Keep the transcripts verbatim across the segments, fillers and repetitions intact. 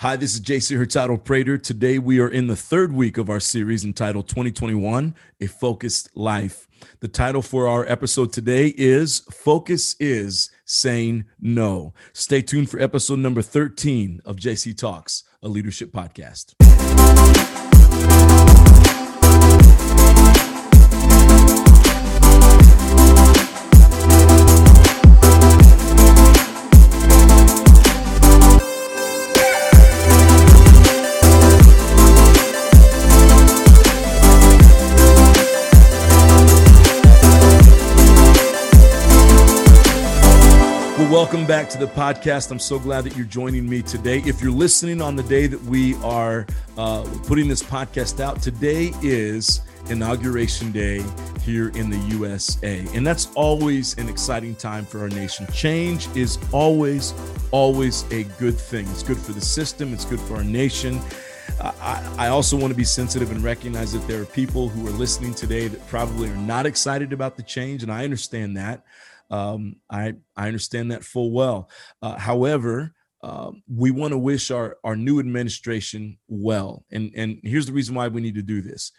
Hi, this is J C Hurtado Prater. Today, we are in the third week of our series entitled twenty twenty-one, A Focused Life. The title for our episode today is Focus is Saying No. Stay tuned for episode number thirteen of J C Talks, a leadership podcast. Welcome back to the podcast. I'm so glad that you're joining me today. If you're listening on the day that we are uh, putting this podcast out, today is Inauguration Day here in the U S A. And that's always an exciting time for our nation. Change is always, always a good thing. It's good for the system. It's good for our nation. I, I also want to be sensitive and recognize that there are people who are listening today that probably are not excited about the change. And I understand that. Um, I, I understand that full well. Uh, however, uh, we want to wish our, our new administration well. And, and here's the reason why we need to do this.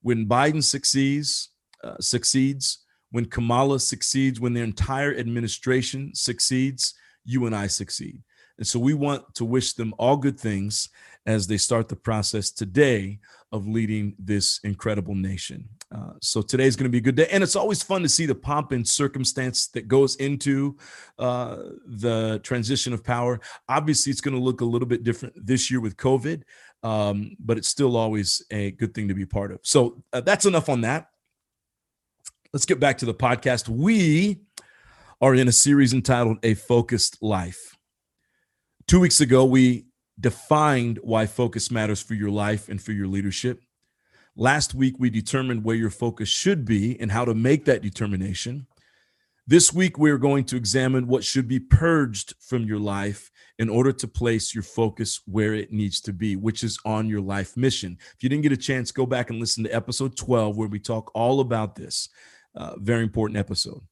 When Biden succeeds, uh, succeeds, when Kamala succeeds, when their entire administration succeeds, you and I succeed. And so we want to wish them all good things as they start the process today of leading this incredible nation. Uh, so today's going to be a good day. And it's always fun to see the pomp and circumstance that goes into uh, the transition of power. Obviously, it's going to look a little bit different this year with COVID, um, but it's still always a good thing to be part of. So uh, that's enough on that. Let's get back to the podcast. We are in a series entitled A Focused Life. Two weeks ago, we defined why focus matters for your life and for your leadership. Last week, we determined where your focus should be and how to make that determination. This week, we're going to examine what should be purged from your life in order to place your focus where it needs to be, which is on your life mission. If you didn't get a chance, go back and listen to episode twelve, where we talk all about this. Uh, very important episode.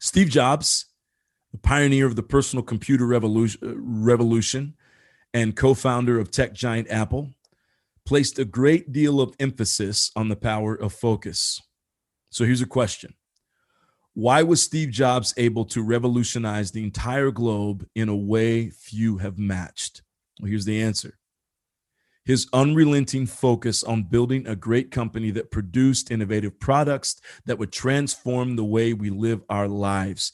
Steve Jobs, the pioneer of the personal computer revolution and co-founder of tech giant Apple, placed a great deal of emphasis on the power of focus. So here's a question. Why was Steve Jobs able to revolutionize the entire globe in a way few have matched? Well, here's the answer. His unrelenting focus on building a great company that produced innovative products that would transform the way we live our lives.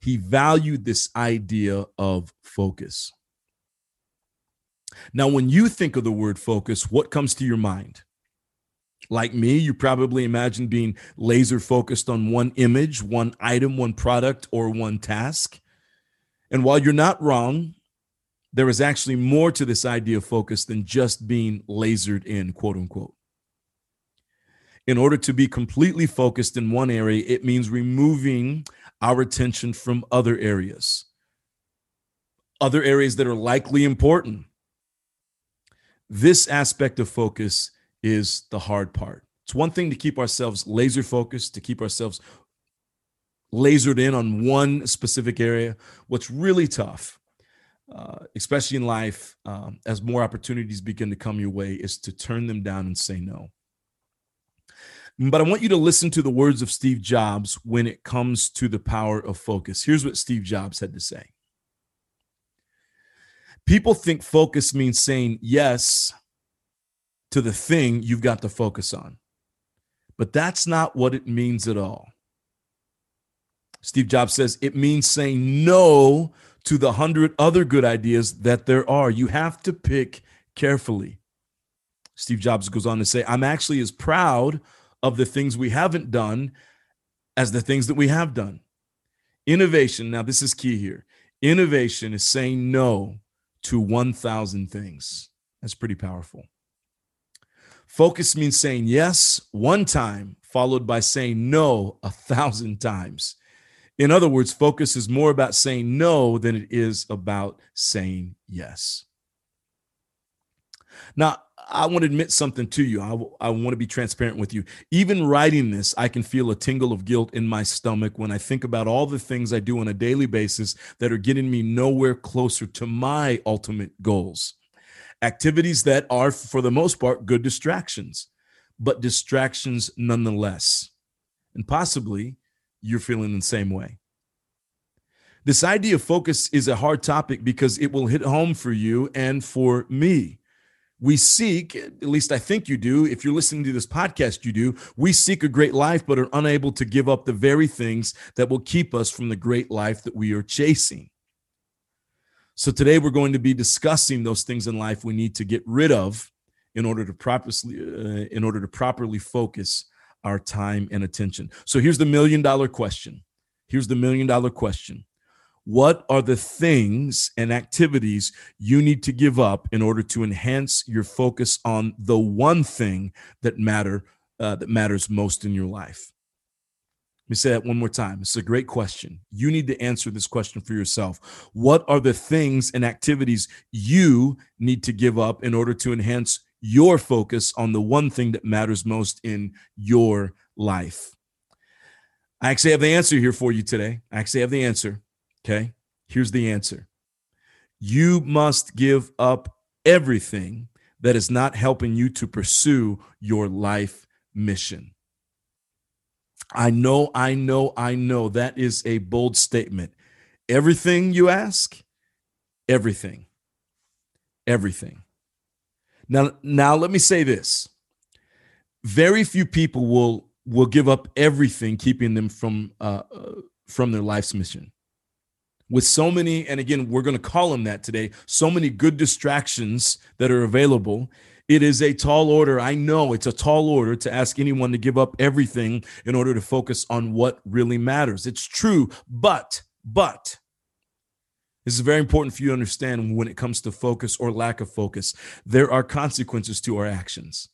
He valued this idea of focus. Now, when you think of the word focus, what comes to your mind? Like me, you probably imagine being laser focused on one image, one item, one product, or one task. And while you're not wrong, there is actually more to this idea of focus than just being lasered in, quote unquote. In order to be completely focused in one area, it means removing our attention from other areas, other areas that are likely important. This aspect of focus is the hard part. It's one thing to keep ourselves laser focused, to keep ourselves lasered in on one specific area. What's really tough, uh, especially in life, um, as more opportunities begin to come your way, is to turn them down and say no. But I want you to listen to the words of Steve Jobs when it comes to the power of focus. Here's what Steve Jobs had to say. People think focus means saying yes to the thing you've got to focus on, but that's not what it means at all. Steve Jobs says it means saying no to the hundred other good ideas that there are. You have to pick carefully. Steve Jobs goes on to say, I'm actually as proud of the things we haven't done as the things that we have done. Innovation, now this is key here. Innovation is saying no to one thousand things. That's pretty powerful. Focus means saying yes one time, followed by saying no a thousand times. In other words, focus is more about saying no than it is about saying yes. Now, I want to admit something to you. I, I want to be transparent with you. Even writing this, I can feel a tingle of guilt in my stomach when I think about all the things I do on a daily basis that are getting me nowhere closer to my ultimate goals. Activities that are, for the most part, good distractions, but distractions nonetheless. And possibly you're feeling the same way. This idea of focus is a hard topic because it will hit home for you and for me. We seek, at least I think you do, if you're listening to this podcast, you do, we seek a great life, but are unable to give up the very things that will keep us from the great life that we are chasing. So today we're going to be discussing those things in life we need to get rid of in order to properly, uh, in order to properly focus our time and attention. So here's the million dollar question. Here's the million dollar question. What are the things and activities you need to give up in order to enhance your focus on the one thing that matter uh, that matters most in your life? Let me say that one more time. It's a great question. You need to answer this question for yourself. What are the things and activities you need to give up in order to enhance your focus on the one thing that matters most in your life? I actually have the answer here for you today. I actually have the answer. Okay, here's the answer. You must give up everything that is not helping you to pursue your life mission. I know, I know, I know that is a bold statement. Everything you ask, everything, everything. Now, now let me say this. Very few people will, will give up everything keeping them from, uh, from their life's mission. With so many, and again, we're going to call them that today, so many good distractions that are available, it is a tall order. I know it's a tall order to ask anyone to give up everything in order to focus on what really matters. It's true, but, but, this is very important for you to understand when it comes to focus or lack of focus. There are consequences to our actions.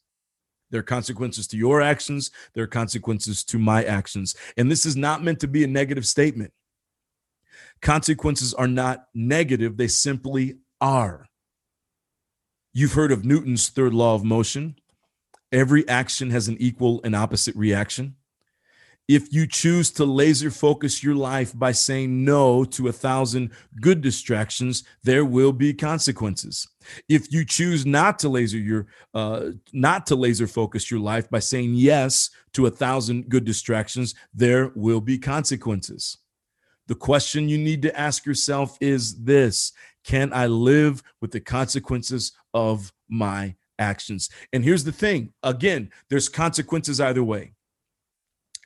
There are consequences to your actions. There are consequences to my actions. And this is not meant to be a negative statement. Consequences are not negative. They simply are. You've heard of Newton's third law of motion. Every action has an equal and opposite reaction. If you choose to laser focus your life by saying no to a thousand good distractions, there will be consequences. If you choose not to laser your, uh, not to laser focus your life by saying yes to a thousand good distractions, there will be consequences. The question you need to ask yourself is this: can I live with the consequences of my actions? And here's the thing. Again, there's consequences either way.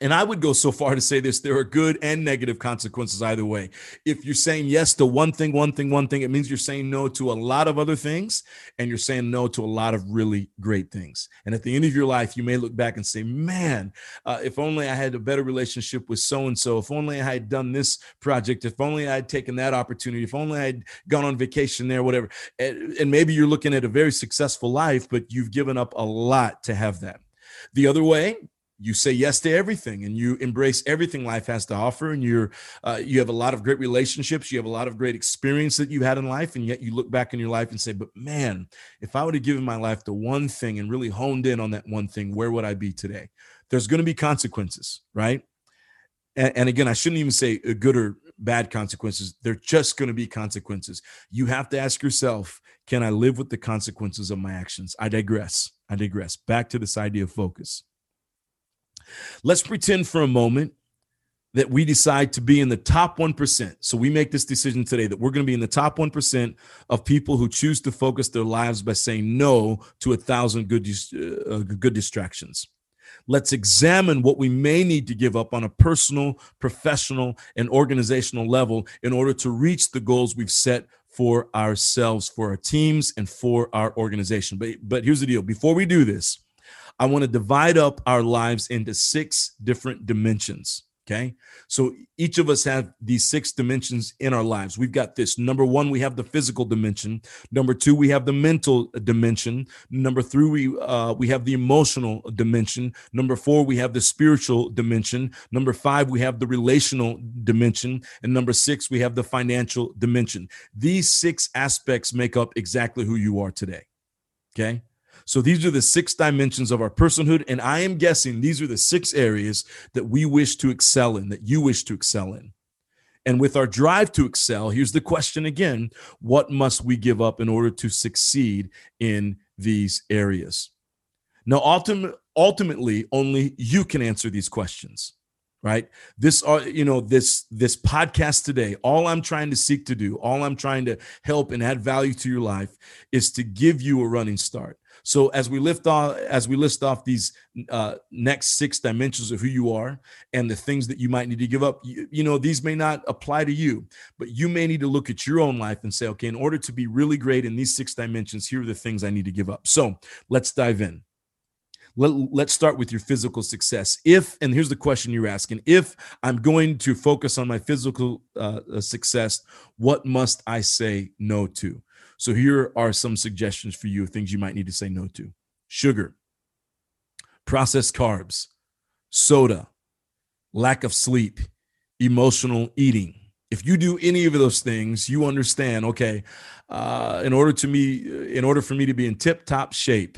And I would go so far to say this, there are good and negative consequences either way. If you're saying yes to one thing, one thing, one thing, it means you're saying no to a lot of other things, and you're saying no to a lot of really great things. And at the end of your life, you may look back and say, man, uh, if only I had a better relationship with so-and-so, if only I had done this project, if only I had taken that opportunity, if only I had gone on vacation there, whatever. And, and maybe you're looking at a very successful life, but you've given up a lot to have that. The other way, you say yes to everything and you embrace everything life has to offer. And you're, uh, you have a lot of great relationships. You have a lot of great experience that you had in life. And yet you look back in your life and say, but man, if I would have given my life to one thing and really honed in on that one thing, where would I be today? There's going to be consequences, right? And, and again, I shouldn't even say good or bad consequences. They're just going to be consequences. You have to ask yourself, can I live with the consequences of my actions? I digress. I digress. Back to this idea of focus. Let's pretend for a moment that we decide to be in the top one percent. So we make this decision today that we're going to be in the top one percent of people who choose to focus their lives by saying no to a thousand good, uh, good distractions. Let's examine what we may need to give up on a personal, professional, and organizational level in order to reach the goals we've set for ourselves, for our teams, and for our organization. But, but here's the deal. Before we do this, I want to divide up our lives into six different dimensions, okay? So each of us have these six dimensions in our lives. We've got this. Number one, we have the physical dimension. Number two, we have the mental dimension. Number three, we uh, we have the emotional dimension. Number four, we have the spiritual dimension. Number five, we have the relational dimension. And number six, we have the financial dimension. These six aspects make up exactly who you are today, okay? So these are the six dimensions of our personhood. And I am guessing these are the six areas that we wish to excel in, that you wish to excel in. And with our drive to excel, here's the question again: what must we give up in order to succeed in these areas? Now, ultimately, ultimately only you can answer these questions, right? This, are, you know, this, this podcast today, all I'm trying to seek to do, all I'm trying to help and add value to your life is to give you a running start. So as we lift off, as we list off these uh, next six dimensions of who you are and the things that you might need to give up, you, you know, these may not apply to you, but you may need to look at your own life and say, okay, in order to be really great in these six dimensions, here are the things I need to give up. So let's dive in. Let, let's start with your physical success. If, and here's the question you're asking, if I'm going to focus on my physical uh, success, what must I say no to? So here are some suggestions for you of things you might need to say no to: sugar, processed carbs, soda, lack of sleep, emotional eating. If you do any of those things, you understand, okay, uh, in order to me, in order for me to be in tip-top shape,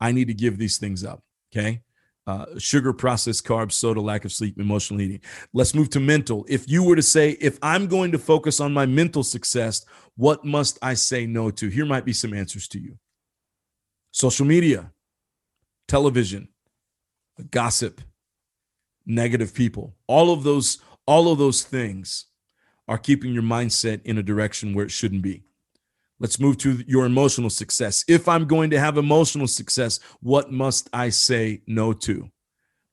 I need to give these things up, okay? Uh, sugar, processed carbs, soda, lack of sleep, emotional eating. Let's move to mental. If you were to say, if I'm going to focus on my mental success, what must I say no to? Here might be some answers to you: social media, television, gossip, negative people. All of those, all of those things are keeping your mindset in a direction where it shouldn't be. Let's move to your emotional success. If I'm going to have emotional success, what must I say no to?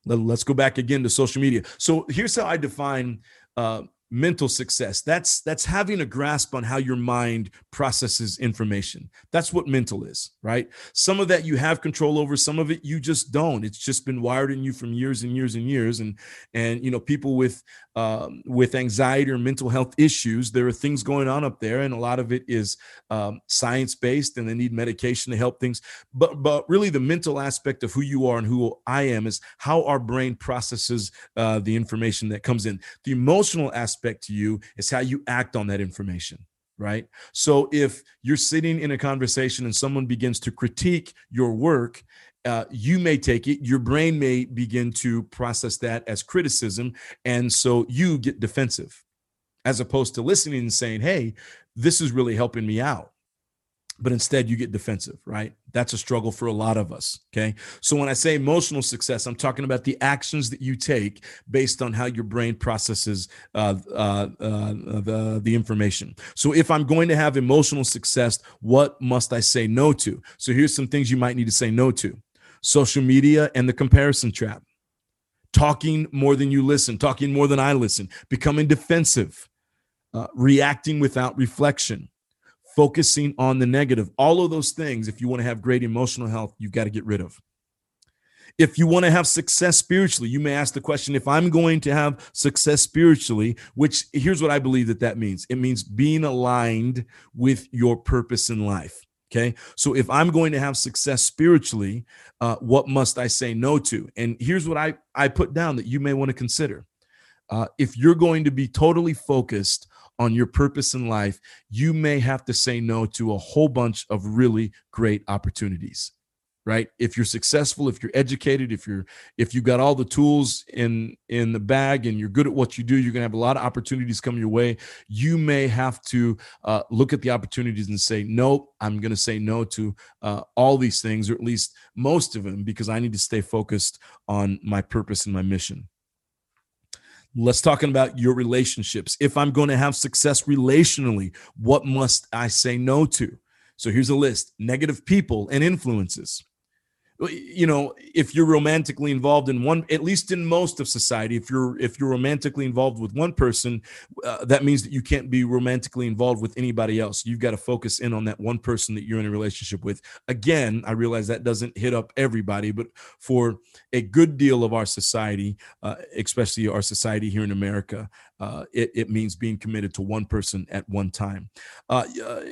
Let's go back again to social media. So here's how I define uh, mental success. That's that's having a grasp on how your mind processes information. That's what mental is, right? Some of that you have control over, some of it you just don't. It's just been wired in you from years and years and years. And and you know, people with um, with anxiety or mental health issues, there are things going on up there, and a lot of it is um, science based, and they need medication to help things. But but really, the mental aspect of who you are and who I am is how our brain processes uh, the information that comes in. The emotional aspect to you is how you act on that information, right? So if you're sitting in a conversation and someone begins to critique your work, uh, you may take it, your brain may begin to process that as criticism. And so you get defensive, as opposed to listening and saying, hey, this is really helping me out. But instead you get defensive, right? That's a struggle for a lot of us, okay? So when I say emotional success, I'm talking about the actions that you take based on how your brain processes uh, uh, uh, the, the information. So if I'm going to have emotional success, what must I say no to? So here's some things you might need to say no to: social media and the comparison trap, talking more than you listen, talking more than I listen, becoming defensive, uh, reacting without reflection, focusing on the negative. All of those things, if you want to have great emotional health, you've got to get rid of. If you want to have success spiritually, you may ask the question, if I'm going to have success spiritually, which here's what I believe that that means. It means being aligned with your purpose in life. Okay. So if I'm going to have success spiritually, uh, what must I say no to? And here's what I, I put down that you may want to consider. Uh, if you're going to be totally focused on your purpose in life, you may have to say no to a whole bunch of really great opportunities, right? If you're successful, if you're educated, if you're if you've got all the tools in in the bag and you're good at what you do, you're gonna have a lot of opportunities come your way. You may have to uh, look at the opportunities and say, nope, I'm gonna say no to uh, all these things, or at least most of them, because I need to stay focused on my purpose and my mission. Let's talk about your relationships. If I'm going to have success relationally, what must I say no to? So here's a list: negative people and influences. You know, if you're romantically involved in one, at least in most of society, if you're if you're romantically involved with one person, uh, that means that you can't be romantically involved with anybody else. You've got to focus in on that one person that you're in a relationship with. Again, I realize that doesn't hit up everybody, but for a good deal of our society, uh, especially our society here in America, Uh, it, it means being committed to one person at one time. Uh,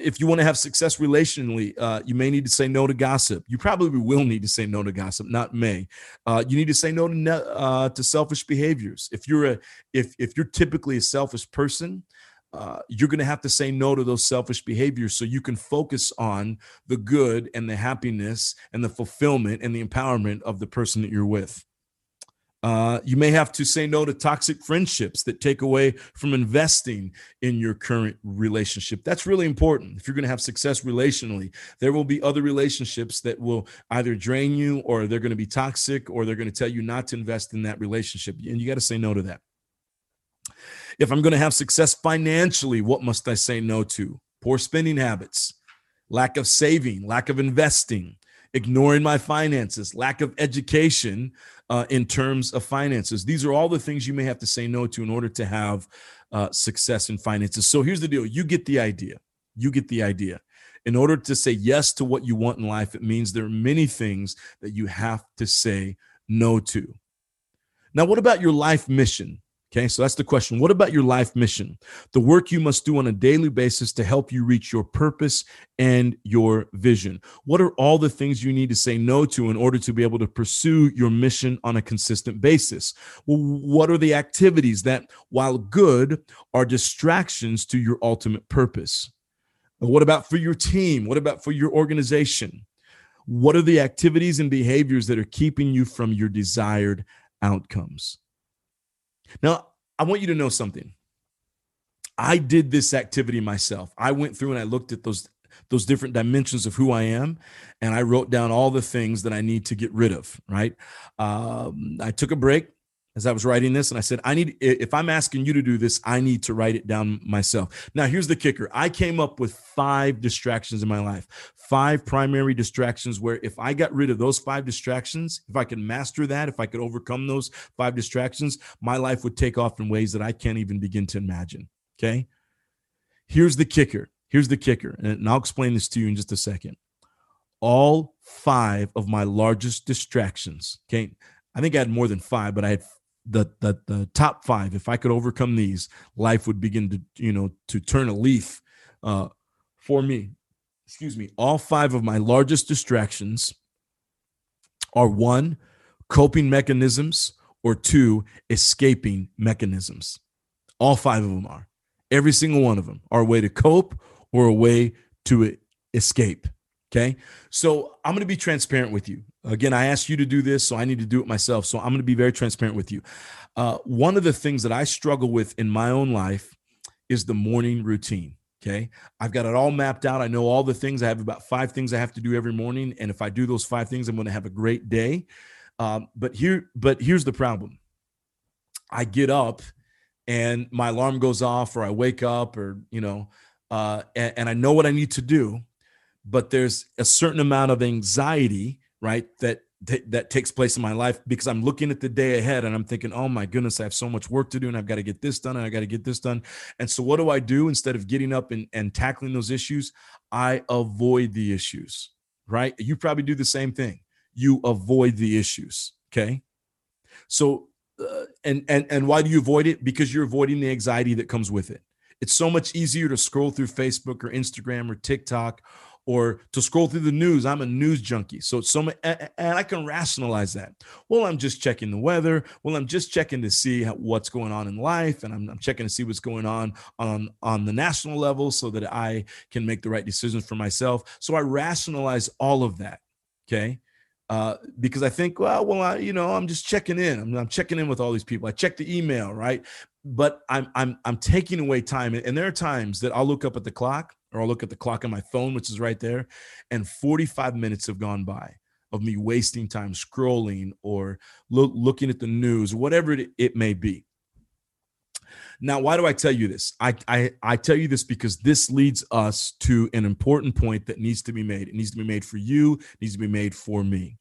if you want to have success relationally, uh, you may need to say no to gossip. You probably will need to say no to gossip, not may. Uh, you need to say no to, uh, to selfish behaviors. If you're a if if you're typically a selfish person, uh, you're going to have to say no to those selfish behaviors so you can focus on the good and the happiness and the fulfillment and the empowerment of the person that you're with. Uh, you may have to say no to toxic friendships that take away from investing in your current relationship. That's really important. If you're going to have success relationally, there will be other relationships that will either drain you, or they're going to be toxic, or they're going to tell you not to invest in that relationship. And you got to say no to that. If I'm going to have success financially, what must I say no to? Poor spending habits, lack of saving, lack of investing, ignoring my finances, lack of education uh, in terms of finances. These are all the things you may have to say no to in order to have uh, success in finances. So here's the deal. You get the idea. You get the idea. In order to say yes to what you want in life, it means there are many things that you have to say no to. Now, what about your life mission? Okay, so that's the question. What about your life mission? The work you must do on a daily basis to help you reach your purpose and your vision. What are all the things you need to say no to in order to be able to pursue your mission on a consistent basis? Well, what are the activities that, while good, are distractions to your ultimate purpose? What about for your team? What about for your organization? What are the activities and behaviors that are keeping you from your desired outcomes? Now, I want you to know something. I did this activity myself. I went through and I looked at those, those different dimensions of who I am, and I wrote down all the things that I need to get rid of, right? Um, I took a break as I was writing this, and I said, I need, if I'm asking you to do this, I need to write it down myself. Now, here's the kicker. I came up with five distractions in my life, five primary distractions where if I got rid of those five distractions, if I could master that, if I could overcome those five distractions, my life would take off in ways that I can't even begin to imagine, okay? Here's the kicker. Here's the kicker, and I'll explain this to you in just a second. All five of my largest distractions, okay? I think I had more than five, but I had The, the the top five. If I could overcome these, life would begin to, you know, to turn a leaf uh, for me. Excuse me. All five of my largest distractions are one, coping mechanisms, or two, escaping mechanisms. All five of them are. Every single one of them are a way to cope or a way to escape. Okay. So I'm going to be transparent with you. Again, I asked you to do this, so I need to do it myself. So I'm going to be very transparent with you. Uh, one of the things that I struggle with in my own life is the morning routine. Okay. I've got it all mapped out. I know all the things. I have about five things I have to do every morning. And if I do those five things, I'm going to have a great day. Um, but here, but here's the problem. I get up and my alarm goes off, or I wake up, or, you know, uh, and, and I know what I need to do, but there's a certain amount of anxiety, right, that t- that takes place in my life, because I'm looking at the day ahead and I'm thinking, oh my goodness, I have so much work to do, and I've got to get this done, and I got to get this done. And so what do I do? Instead of getting up and, and tackling those issues, I avoid the issues, right? You probably do the same thing. You avoid the issues, okay? So, uh, and, and, and why do you avoid it? Because you're avoiding the anxiety that comes with it. It's so much easier to scroll through Facebook or Instagram or TikTok, or to scroll through the news. I'm a news junkie. So it's so much, and I can rationalize that. Well, I'm just checking the weather. Well, I'm just checking to see how, what's going on in life. And I'm, I'm checking to see what's going on, on on the national level so that I can make the right decisions for myself. So I rationalize all of that, okay? Uh, because I think, well, well, I, you know, I'm just checking in. I'm, I'm checking in with all these people. I check the email, right? But I'm I'm I'm taking away time. And there are times that I'll look up at the clock, or I'll look at the clock on my phone, which is right there, and forty-five minutes have gone by of me wasting time scrolling or lo- looking at the news, whatever it, it may be. Now, why do I tell you this? I, I I tell you this because this leads us to an important point that needs to be made. It needs to be made for you. It needs to be made for me.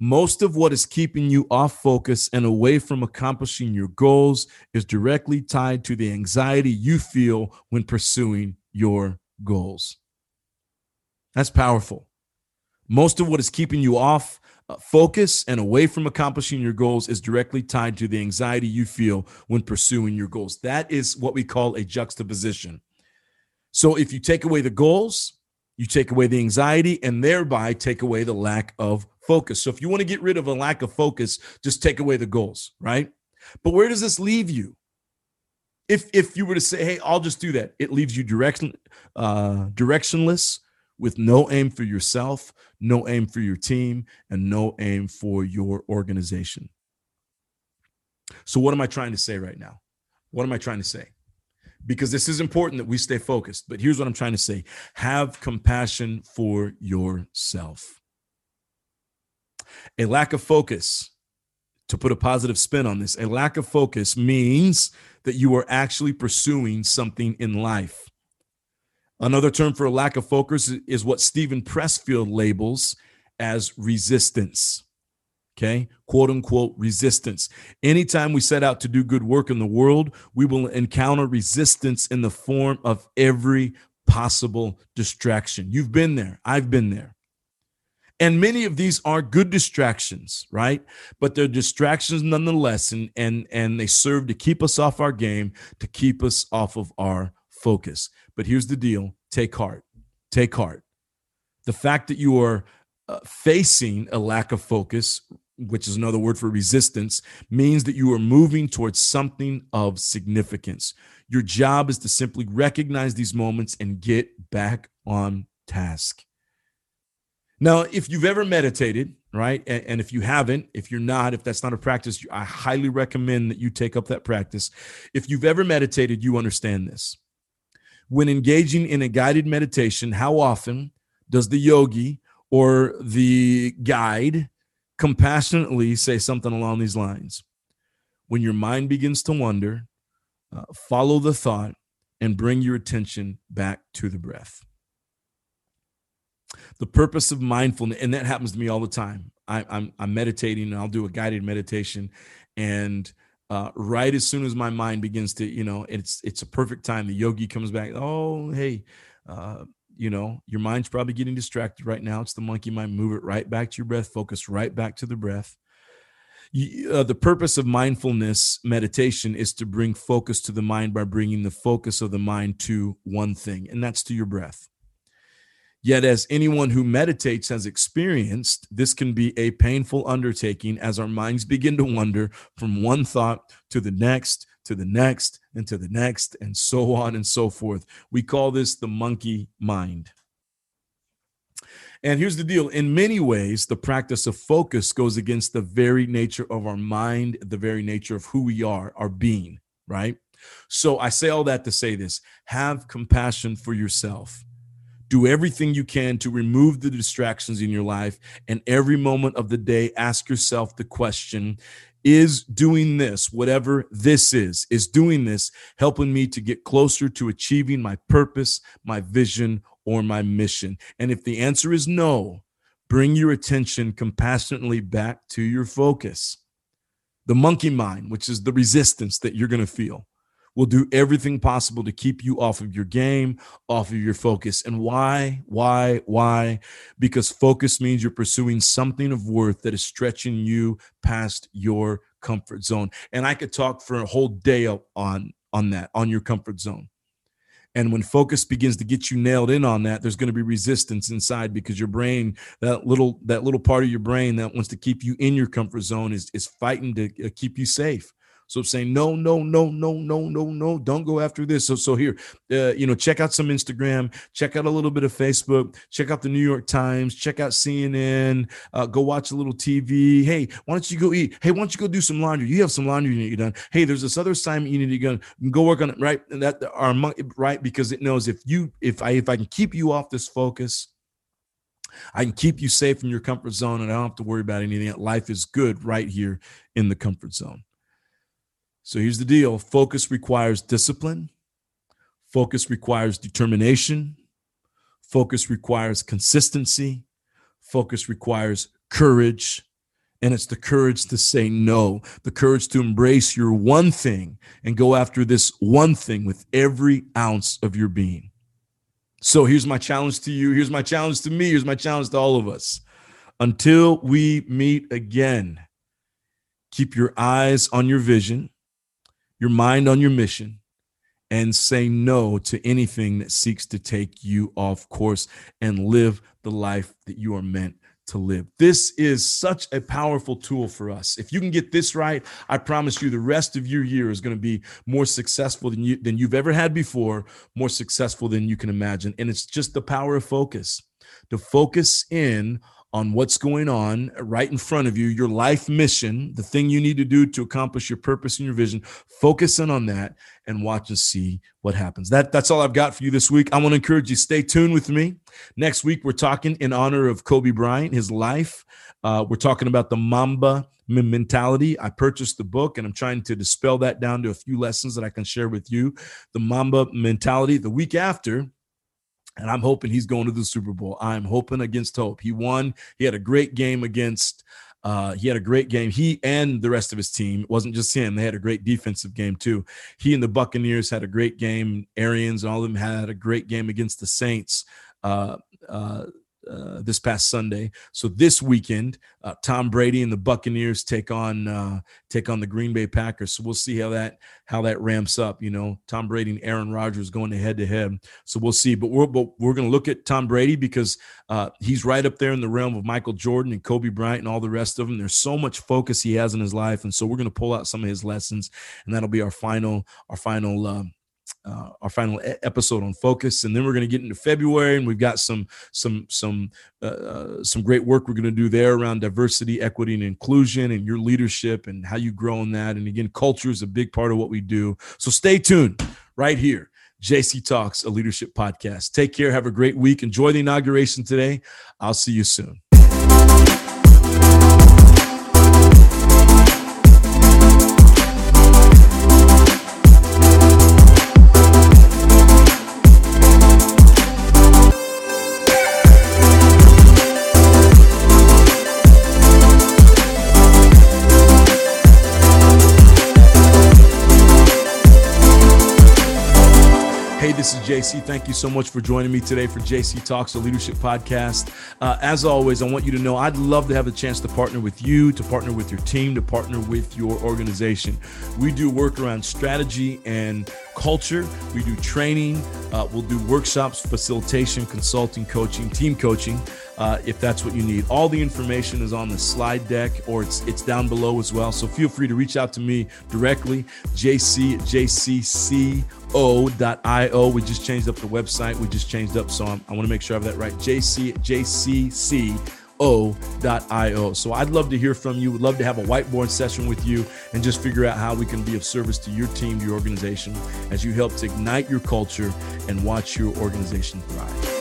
Most of what is keeping you off focus and away from accomplishing your goals is directly tied to the anxiety you feel when pursuing your goals. That's powerful. Most of what is keeping you off uh, focus and away from accomplishing your goals is directly tied to the anxiety you feel when pursuing your goals. That is what we call a juxtaposition. So if you take away the goals, you take away the anxiety, and thereby take away the lack of focus. So if you want to get rid of a lack of focus, just take away the goals, right? But where does this leave you? If if you were to say, hey, I'll just do that, it leaves you direction uh, directionless, with no aim for yourself, no aim for your team, and no aim for your organization. So what am I trying to say right now? What am I trying to say? Because this is important that we stay focused. But here's what I'm trying to say. Have compassion for yourself. A lack of focus, to put a positive spin on this, a lack of focus means that you are actually pursuing something in life. Another term for a lack of focus is what Stephen Pressfield labels as resistance. Okay, quote unquote resistance. Anytime we set out to do good work in the world, we will encounter resistance in the form of every possible distraction. You've been there. I've been there. And many of these are good distractions, right? But they're distractions nonetheless, and, and, and they serve to keep us off our game, to keep us off of our focus. But here's the deal. Take heart. Take heart. The fact that you are uh, facing a lack of focus, which is another word for resistance, means that you are moving towards something of significance. Your job is to simply recognize these moments and get back on task. Now, if you've ever meditated, right, and, and if you haven't, if you're not, if that's not a practice, I highly recommend that you take up that practice. If you've ever meditated, you understand this. When engaging in a guided meditation, how often does the yogi or the guide compassionately say something along these lines? When your mind begins to wander, uh, follow the thought and bring your attention back to the breath. The purpose of mindfulness, and that happens to me all the time. I, I'm, I'm meditating, and I'll do a guided meditation, and uh, right as soon as my mind begins to, you know, it's it's a perfect time. The yogi comes back. Oh, hey, uh, you know, your mind's probably getting distracted right now. It's the monkey mind. Move it right back to your breath. Focus right back to the breath. You, uh, the purpose of mindfulness meditation is to bring focus to the mind by bringing the focus of the mind to one thing, and that's to your breath. Yet, as anyone who meditates has experienced, this can be a painful undertaking as our minds begin to wander from one thought to the next, to the next, and to the next, and so on and so forth. We call this the monkey mind. And here's the deal. In many ways, the practice of focus goes against the very nature of our mind, the very nature of who we are, our being, right? So I say all that to say this. Have compassion for yourself. Do everything you can to remove the distractions in your life, and every moment of the day, ask yourself the question, is doing this, whatever this is, is doing this helping me to get closer to achieving my purpose, my vision, or my mission? And if the answer is no, bring your attention compassionately back to your focus. The monkey mind, which is the resistance that you're going to feel, will do everything possible to keep you off of your game, off of your focus. And why, why, why? Because focus means you're pursuing something of worth that is stretching you past your comfort zone. And I could talk for a whole day on, on that, on your comfort zone. And when focus begins to get you nailed in on that, there's going to be resistance inside, because your brain, that little that little part of your brain that wants to keep you in your comfort zone is, is fighting to keep you safe. So saying, no, no, no, no, no, no, no, don't go after this. So so here, uh, you know, check out some Instagram, check out a little bit of Facebook, check out the New York Times, check out C N N, uh, go watch a little T V. Hey, why don't you go eat? Hey, why don't you go do some laundry? You have some laundry you need to done. Hey, there's this other assignment you need to go, go work on it, right? And that our right, because it knows if you if I if I can keep you off this focus, I can keep you safe from your comfort zone, and I don't have to worry about anything. Life is good right here in the comfort zone. So here's the deal. Focus requires discipline. Focus requires determination. Focus requires consistency. Focus requires courage. And it's the courage to say no, the courage to embrace your one thing and go after this one thing with every ounce of your being. So here's my challenge to you. Here's my challenge to me. Here's my challenge to all of us. Until we meet again, keep your eyes on your vision, your mind on your mission, and say no to anything that seeks to take you off course, and live the life that you are meant to live. This is such a powerful tool for us. If you can get this right, I promise you the rest of your year is going to be more successful than, you, than you've ever had before, more successful than you can imagine. And it's just the power of focus, to focus in on what's going on right in front of you, your life mission, the thing you need to do to accomplish your purpose and your vision. Focus in on that and watch and see what happens. That, that's all I've got for you this week. I want to encourage you, stay tuned with me. Next week, we're talking in honor of Kobe Bryant, his life. Uh, we're talking about the Mamba Mentality. I purchased the book, and I'm trying to dispel that down to a few lessons that I can share with you. The Mamba Mentality. The week after, and I'm hoping he's going to the Super Bowl. I'm hoping against hope. He won. He had a great game against uh, – he had a great game. He and the rest of his team. It wasn't just him. They had a great defensive game too. He and the Buccaneers had a great game. Arians and all of them had a great game against the Saints uh, uh, uh, this past Sunday. So this weekend, uh, Tom Brady and the Buccaneers take on uh, take on the Green Bay Packers. So we'll see how that – how that ramps up, you know, Tom Brady and Aaron Rodgers going to head to head. So we'll see, but we're, but we're going to look at Tom Brady because uh, he's right up there in the realm of Michael Jordan and Kobe Bryant and all the rest of them. There's so much focus he has in his life. And so we're going to pull out some of his lessons, and that'll be our final, our final, um, Uh, our final episode on focus. And then we're going to get into February, and we've got some some some uh, uh, some great work we're going to do there around diversity, equity, and inclusion, and your leadership and how you grow in that. And again, culture is a big part of what we do. So stay tuned right here. J C Talks, a leadership podcast. Take care. Have a great week. Enjoy the inauguration today. I'll see you soon. This is J C. Thank you so much for joining me today for J C Talks, a leadership podcast. Uh, as always, I want you to know I'd love to have a chance to partner with you, to partner with your team, to partner with your organization. We do work around strategy and culture. We do training. Uh, we'll do workshops, facilitation, consulting, coaching, team coaching. Uh, if that's what you need. All the information is on the slide deck, or it's it's down below as well. So feel free to reach out to me directly, J C at J C C O dot I O. We just changed up the website. We just changed up, so I'm, I want to make sure I have that right. J C at J C C O dot I O. So I'd love to hear from you. Would love to have a whiteboard session with you and just figure out how we can be of service to your team, your organization, as you help to ignite your culture and watch your organization thrive.